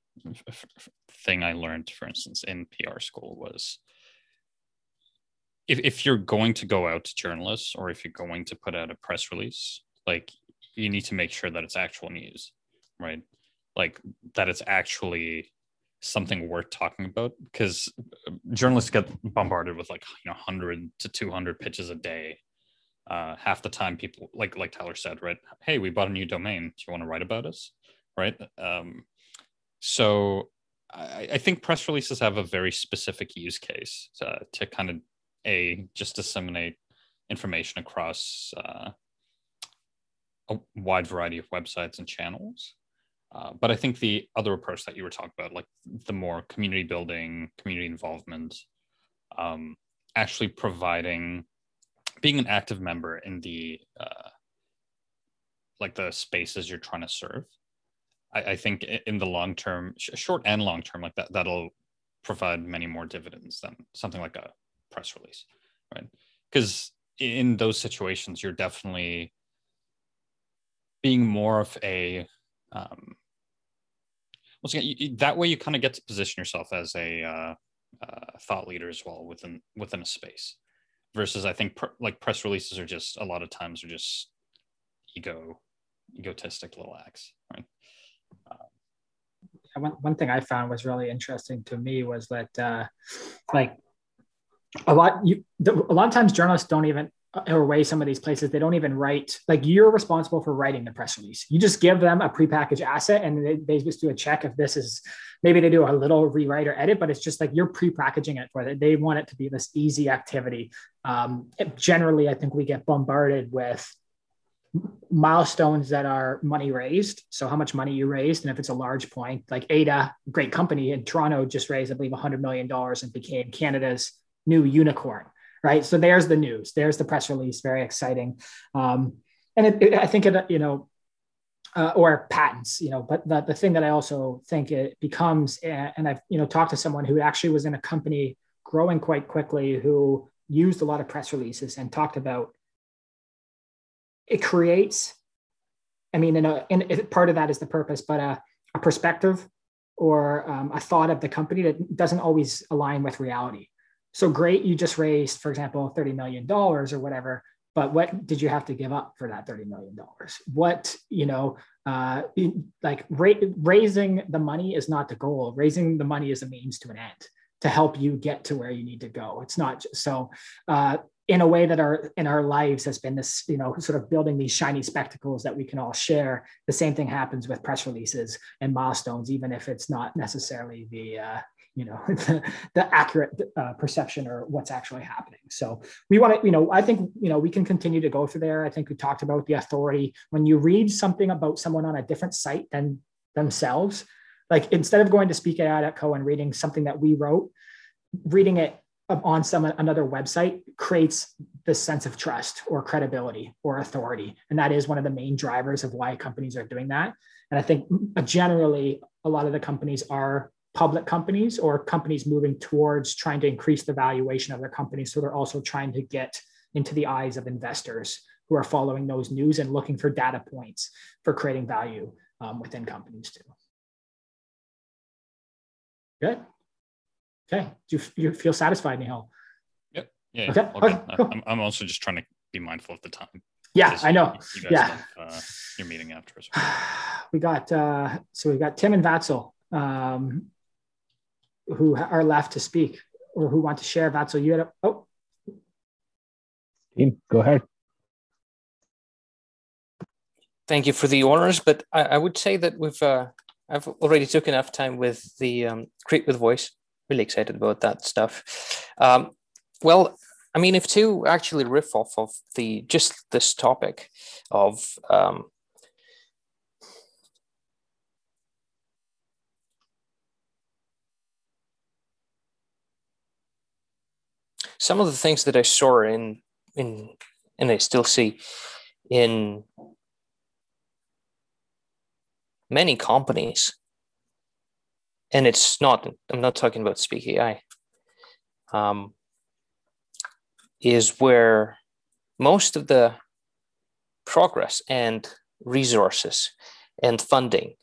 thing I learned, for instance, in P R school was if, if you're going to go out to journalists or if you're going to put out a press release, like you need to make sure that it's actual news, right? Like that it's actually something worth talking about, because journalists get bombarded with like, you know, one hundred to two hundred pitches a day. Uh, half the time people, like like Tyler said, right? Hey, we bought a new domain. Do you want to write about us? Right? Um, so I, I think press releases have a very specific use case to, to kind of, A, just disseminate information across uh, a wide variety of websites and channels. Uh, but I think the other approach that you were talking about, like the more community building, community involvement, um, actually providing, being an active member in the, uh, like the spaces you're trying to serve. I think in the long term, short and long term, like that, that'll provide many more dividends than something like a press release, right? Because in those situations, you're definitely being more of a, um, once again, that way you kind of get to position yourself as a uh, uh, thought leader as well within within a space. Versus, I think pr- like press releases are just a lot of times are just ego, egotistic little acts, right? One, one thing I found was really interesting to me was that uh, like a lot, you, the, a lot of times journalists don't even, or way some of these places, they don't even write, like you're responsible for writing the press release. You just give them a prepackaged asset and they, they just do a check if this is, maybe they do a little rewrite or edit, but it's just like you're prepackaging it for them. They want it to be this easy activity. Um, it, generally, I think we get bombarded with milestones that are money raised. So how much money you raised. And if it's a large point, like A D A, great company in Toronto, just raised, I believe, one hundred million dollars and became Canada's new unicorn, right? So there's the news, there's the press release, very exciting. Um, and it, it, I think, it, you know, uh, or patents, you know, but the, the thing that I also think it becomes, and I've, you know, talked to someone who actually was in a company growing quite quickly who used a lot of press releases and talked about it creates, I mean, in a, in, in, part of that is the purpose, but a, a perspective or um, a thought of the company that doesn't always align with reality. So great, you just raised, for example, thirty million dollars or whatever, but what did you have to give up for that thirty million dollars? What, you know, uh, like ra- raising the money is not the goal. Raising the money is a means to an end to help you get to where you need to go. It's not just, so, uh, in a way that our in our lives has been this, you know, sort of building these shiny spectacles that we can all share. The same thing happens with press releases and milestones, even if it's not necessarily the, uh, you know, the, the accurate uh, perception or what's actually happening. So we want to, you know, I think, you know, we can continue to go through there. I think we talked about the authority. When you read something about someone on a different site than themselves, like instead of going to speak A I dot co and reading something that we wrote, reading it on some another website creates this sense of trust or credibility or authority. And that is one of the main drivers of why companies are doing that. And I think generally, a lot of the companies are public companies or companies moving towards trying to increase the valuation of their companies. So they're also trying to get into the eyes of investors who are following those news and looking for data points for creating value um, within companies too. Good. Okay. Do you, you feel satisfied, Nihal? Yep. Yeah. Okay. okay. Cool. I'm, I'm also just trying to be mindful of the time. Yeah, I know. You guys yeah. Have, uh, your meeting after us. We got, uh, so we've got Tim and Vatsal um, who are left to speak or who want to share. Vatsal, you had a, oh. Tim, go ahead. Thank you for the honors, but I, I would say that we've, uh, I've already took enough time with the um, Create with Voice. Really excited about that stuff. Um, well, I mean, if to actually riff off of the just this topic of um, some of the things that I saw in in and I still see in many companies. And it's not, I'm not talking about Speak A I. Um, is where most of the progress and resources and funding,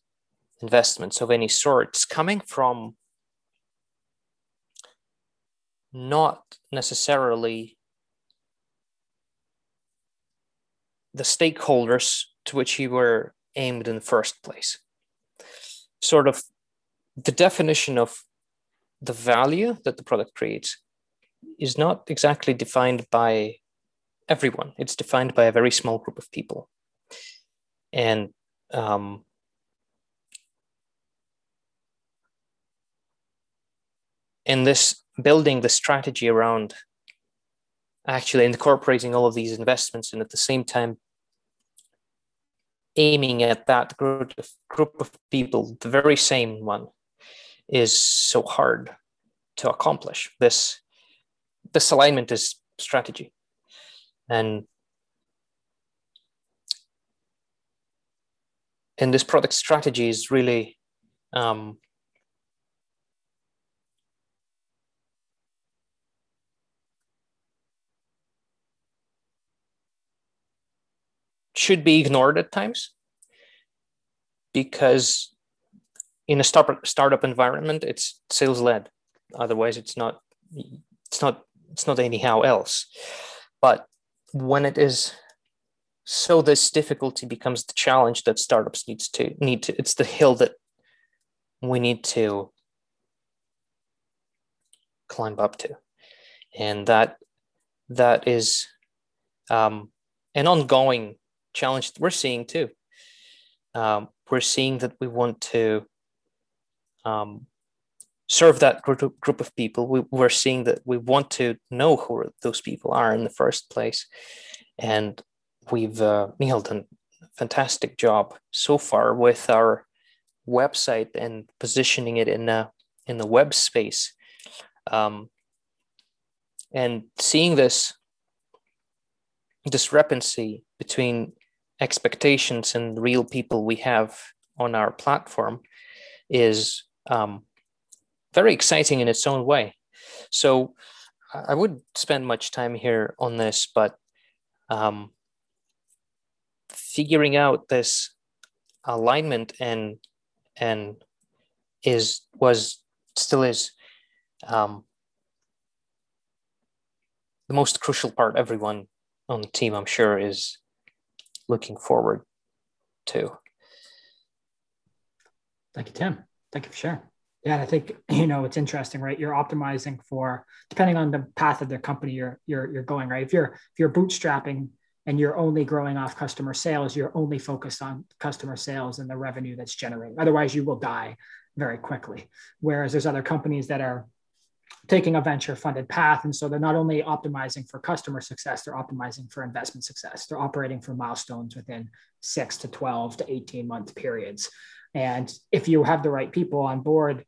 investments of any sort, is coming from not necessarily the stakeholders to which you were aimed in the first place. Sort of the definition of the value that the product creates is not exactly defined by everyone. It's defined by a very small group of people. And um, in this building the strategy around actually incorporating all of these investments and at the same time aiming at that group of, group of people, the very same one, is so hard to accomplish. This this alignment is strategy. And and this product strategy is really um, should be ignored at times, because in a start, startup environment, it's sales led. Otherwise, it's not. It's not. It's not anyhow else. But when it is, so this difficulty becomes the challenge that startups needs to need to. It's the hill that we need to climb up to, and that that is um, an ongoing challenge that we're seeing too. Um, we're seeing that we want to um, serve that group group of people. We, we're seeing that we want to know who those people are in the first place, and we've uh, Nihal done a fantastic job so far with our website and positioning it in the in the web space, um, and seeing this discrepancy between expectations and real people we have on our platform is um, very exciting in its own way. So I wouldn't spend much time here on this, but um, figuring out this alignment and and is was still is um, the most crucial part. Everyone on the team, I'm sure, is looking forward to. Thank you, Tim. Thank you for sharing. Yeah, and I think, you know, it's interesting, right? You're optimizing for, depending on the path of the company you're you're you're going, right? If you're if you're bootstrapping and you're only growing off customer sales, you're only focused on customer sales and the revenue that's generated. Otherwise, you will die very quickly. Whereas there's other companies that are taking a venture funded path. And so they're not only optimizing for customer success, they're optimizing for investment success. They're operating for milestones within six to twelve to eighteen month periods. And if you have the right people on board,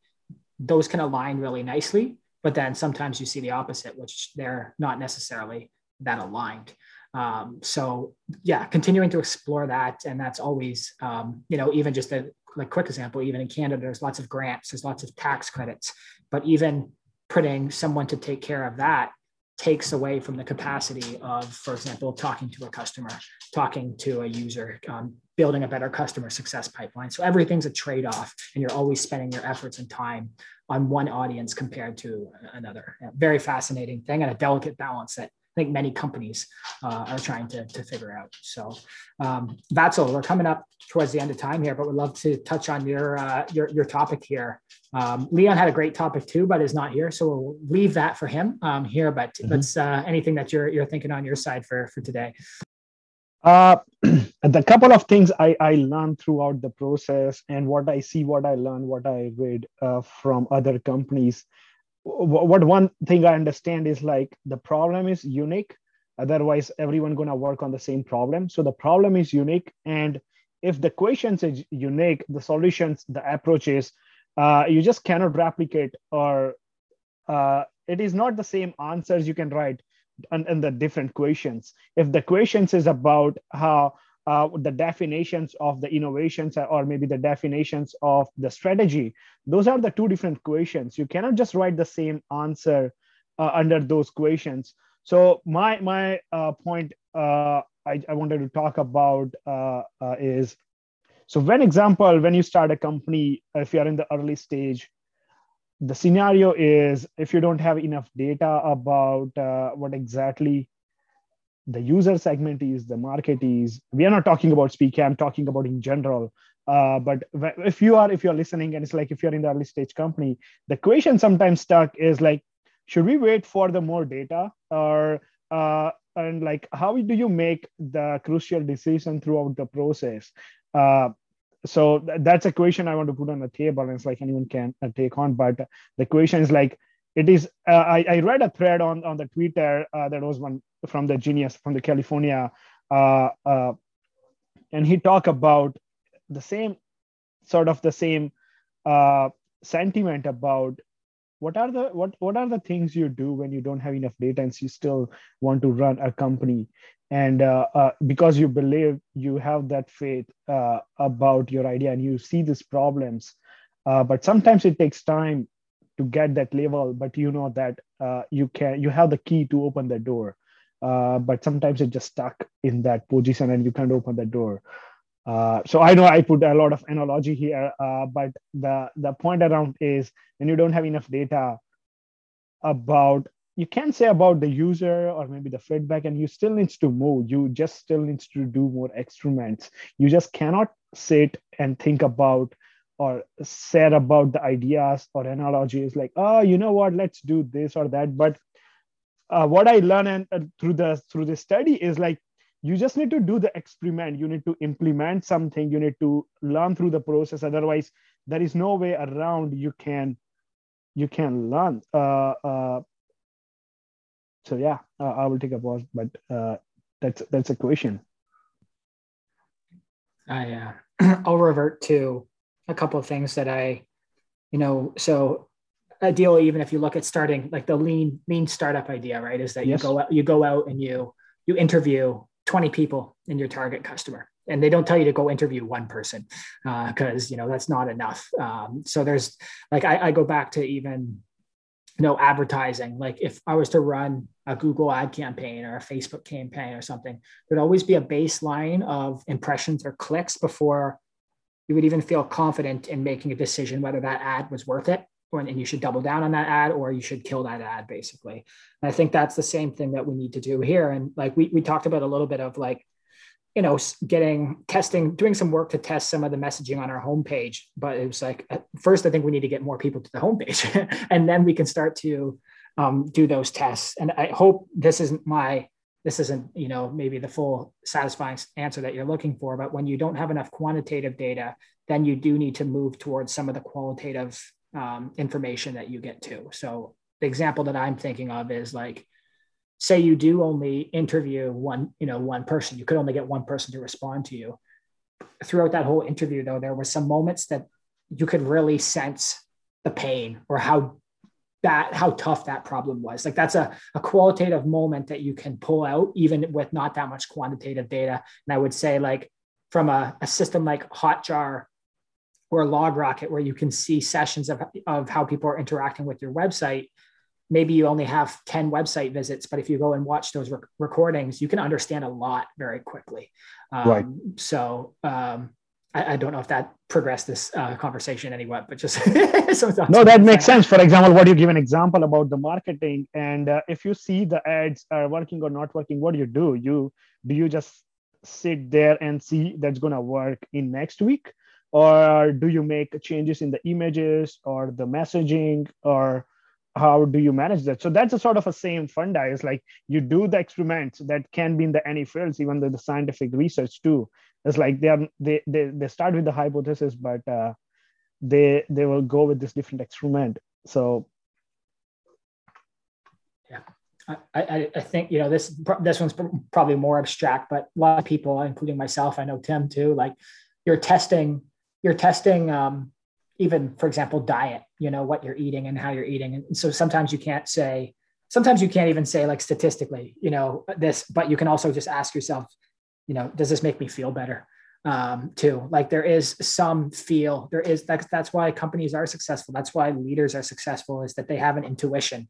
those can align really nicely, but then sometimes you see the opposite, which they're not necessarily that aligned. Um, so yeah, continuing to explore that. And that's always, um, you know, even just a like quick example, even in Canada, there's lots of grants, there's lots of tax credits, but even putting someone to take care of that takes away from the capacity of, for example, talking to a customer, talking to a user, um, building a better customer success pipeline. So everything's a trade-off, and you're always spending your efforts and time on one audience compared to another. A very fascinating thing, and a delicate balance that I think many companies uh, are trying to, to figure out. So um, Vatsal, we're coming up towards the end of time here, but we'd love to touch on your uh, your, your topic here. Um, Leon had a great topic too, but is not here, so we'll leave that for him um, here. But mm-hmm. let's uh, anything that you're you're thinking on your side for for today. Uh, the couple of things I, I learned throughout the process, and what I see, what I learned, what I read uh, from other companies. What one thing I understand is like the problem is unique. Otherwise, everyone gonna work on the same problem. So the problem is unique, and if the questions is unique, the solutions, the approaches, uh, you just cannot replicate, or uh, it is not the same answers you can write on, on the different questions. If the questions is about how uh, the definitions of the innovations or maybe the definitions of the strategy, those are the two different questions. You cannot just write the same answer uh, under those questions. So my my uh, point uh, I, I wanted to talk about uh, uh, is, so one example, when you start a company, if you're in the early stage, the scenario is if you don't have enough data about uh, what exactly the user segment is, the market is. We are not talking about Speak, I'm talking about in general. Uh, but if you are, if you're listening, and it's like if you're in the early stage company, the question sometimes stuck is like, should we wait for the more data, or uh, and like how do you make the crucial decision throughout the process? Uh, so th- that's a question I want to put on the table, and it's like anyone can uh, take on. But the question is like, it is. Uh, I, I read a thread on on the Twitter uh, that was one from the genius from the California, uh, uh, and he talked about the same sort of the same uh, sentiment about what are the what what are the things you do when you don't have enough data and you still want to run a company, and uh, uh, because you believe you have that faith uh, about your idea and you see these problems, uh, but sometimes it takes time to get that level, but you know that uh, you can you have the key to open the door, uh, but sometimes it just stuck in that position and you can't open the door. Uh, so I know I put a lot of analogy here, uh, but the, the point around is when you don't have enough data about, you can say about the user or maybe the feedback, and you still need to move, you just still need to do more experiments. You just cannot sit and think about or say about the ideas or analogies like, oh, you know what, let's do this or that. But uh, what I learned and, uh, through the through the study is like, you just need to do the experiment. You need to implement something. You need to learn through the process. Otherwise, there is no way around. You can, you can learn. Uh, uh, so yeah, uh, I will take a pause. But uh, that's that's a question. I uh, I'll revert to a couple of things that I, you know, so ideally, even if you look at starting like the lean lean startup idea, right, is that yes. you go out, you go out and you you interview twenty people in your target customer, and they don't tell you to go interview one person because, uh, you know, that's not enough. Um, so there's like, I, I go back to even, you know, advertising. Like if I was to run a Google ad campaign or a Facebook campaign or something, there'd always be a baseline of impressions or clicks before you would even feel confident in making a decision whether that ad was worth it, or, and you should double down on that ad, or you should kill that ad, basically. And I think that's the same thing that we need to do here. And like we we talked about a little bit of like, you know, getting testing, doing some work to test some of the messaging on our homepage. But it was like, first, I think we need to get more people to the homepage, and then we can start to um, do those tests. And I hope this isn't my, this isn't, you know, maybe the full satisfying answer that you're looking for. But when you don't have enough quantitative data, then you do need to move towards some of the qualitative Um, information that you get to. So the example that I'm thinking of is like, say you do only interview one, you know, one person, you could only get one person to respond to you. Throughout that whole interview though, there were some moments that you could really sense the pain or how that, how tough that problem was. Like that's a, a qualitative moment that you can pull out even with not that much quantitative data. And I would say like from a, a system like Hotjar or LogRocket, where you can see sessions of, of how people are interacting with your website. Maybe you only have ten website visits, but if you go and watch those rec- recordings, you can understand a lot very quickly. Um, right. So um, I, I don't know if that progressed this uh, conversation anyway, but just sometimes. No, that makes sense. For example, what you give an example about the marketing, and uh, if you see the ads are working or not working, what do you do? You do you just sit there and see that's going to work in next week? Or do you make changes in the images or the messaging, or how do you manage that? So that's a sort of a same fundi. It's like you do the experiments that can be in the any fields, even though the scientific research too. It's like they are, they, they they start with the hypothesis, but uh, they they will go with this different experiment. So yeah, I I, I think you know this this one's probably more abstract, but a lot of people, including myself, I know Tim too, like you're testing. You're testing um, even, for example, diet, you know, what you're eating and how you're eating. And so sometimes you can't say, sometimes you can't even say like statistically, you know, this, but you can also just ask yourself, you know, does this make me feel better um, too? Like there is some feel, there is, that's, that's why companies are successful. That's why leaders are successful, is that they have an intuition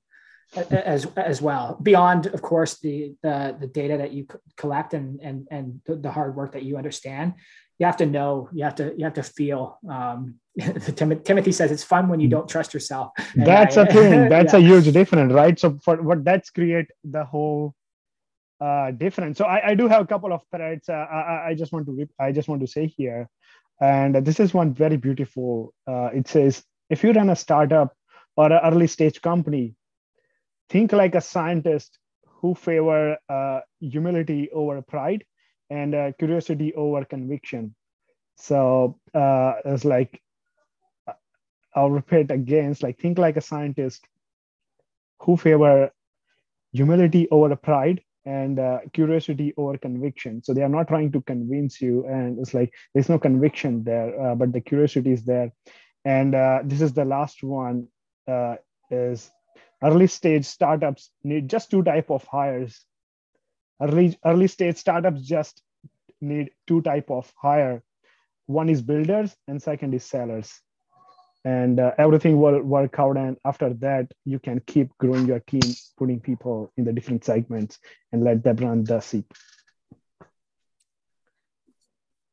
as as well, beyond, of course, the the, the data that you collect and and and the hard work that you understand. You have to know, you have to, you have to feel. Um, Tim- Timothy says it's fun when you don't trust yourself. And that's I, a thing. That's yeah. a huge difference, right? So for what that's create the whole uh, difference. So I, I do have a couple of threads. Uh, I, I just want to I just want to say here, and this is one very beautiful. Uh, it says, if you run a startup or an early stage company, think like a scientist who favor uh, humility over pride, and uh, curiosity over conviction. So uh, it's like, I'll repeat again, it's like, think like a scientist who favor humility over pride and uh, curiosity over conviction. So they are not trying to convince you, and it's like, there's no conviction there, uh, but the curiosity is there. And uh, this is the last one, uh, is early stage startups need just two type of hires. Early, early stage startups just need two type of hire. One is builders and second is sellers. And uh, everything will work out. And after that, you can keep growing your team, putting people in the different segments and let them run the seat.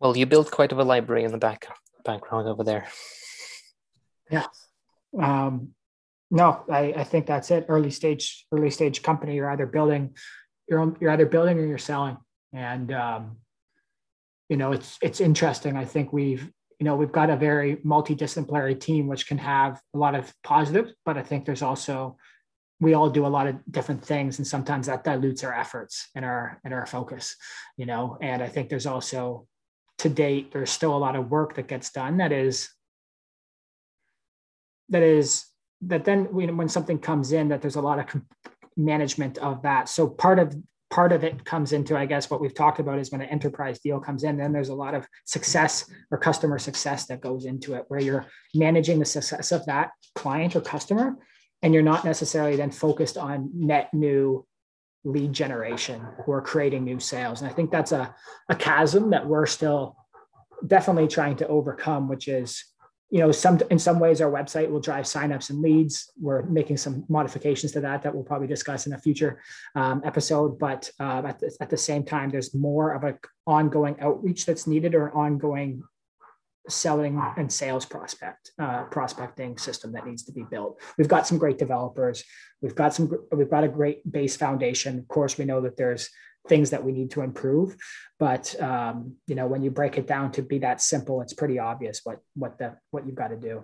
Well, you built quite of a library in the back, background over there. Yeah. Um, no, I, I think that's it. Early stage, early stage company, you're either building You're, you're either building or you're selling. And, um, you know, it's, it's interesting. I think we've, you know, we've got a very multidisciplinary team, which can have a lot of positives, but I think there's also, we all do a lot of different things. And sometimes that dilutes our efforts and our, and our focus, you know, and I think there's also, to date, there's still a lot of work that gets done. That is, that is, that then when, when something comes in, that there's a lot of comp- management of that. So part of part of it comes into, I guess, what we've talked about is when an enterprise deal comes in, then there's a lot of success or customer success that goes into it, where you're managing the success of that client or customer, and you're not necessarily then focused on net new lead generation or creating new sales. And I think that's a, a chasm that we're still definitely trying to overcome, which is, you know, some in some ways our website will drive signups and leads. We're making some modifications to that that we'll probably discuss in a future um, episode. But uh, at, the, at the same time, there's more of an ongoing outreach that's needed, or an ongoing selling and sales prospect uh, prospecting system that needs to be built. We've got some great developers. We've got some. We've got a great base foundation. Of course, we know that there's things that we need to improve, but um, you know, when you break it down to be that simple, it's pretty obvious what what the what you've got to do.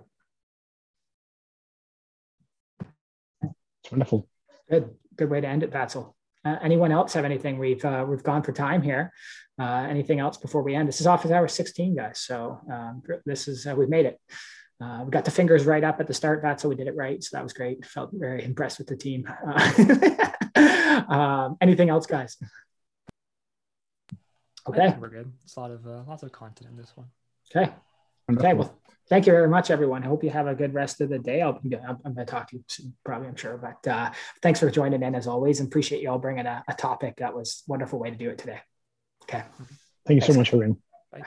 It's wonderful. Good, good way to end it, Vatsal. Uh, anyone else have anything? We've uh, we've gone for time here. Uh, anything else before we end? This is office hour sixteen, guys. So um, this is uh, we've made it. Uh, we got the fingers right up at the start, Vatsal. So we did it right, so that was great. Felt very impressed with the team. Uh, um, anything else, guys? Okay, we're good. It's a lot of uh, lots of content in this one. Okay. Okay. Well, thank you very much, everyone. I hope you have a good rest of the day. I'll, I'm, I'm going to talk to you soon, probably, I'm sure. But uh, thanks for joining in as always, and appreciate you all bringing a, a topic. That was a wonderful way to do it today. Okay. Thank you thanks. so much, Aaron. Bye.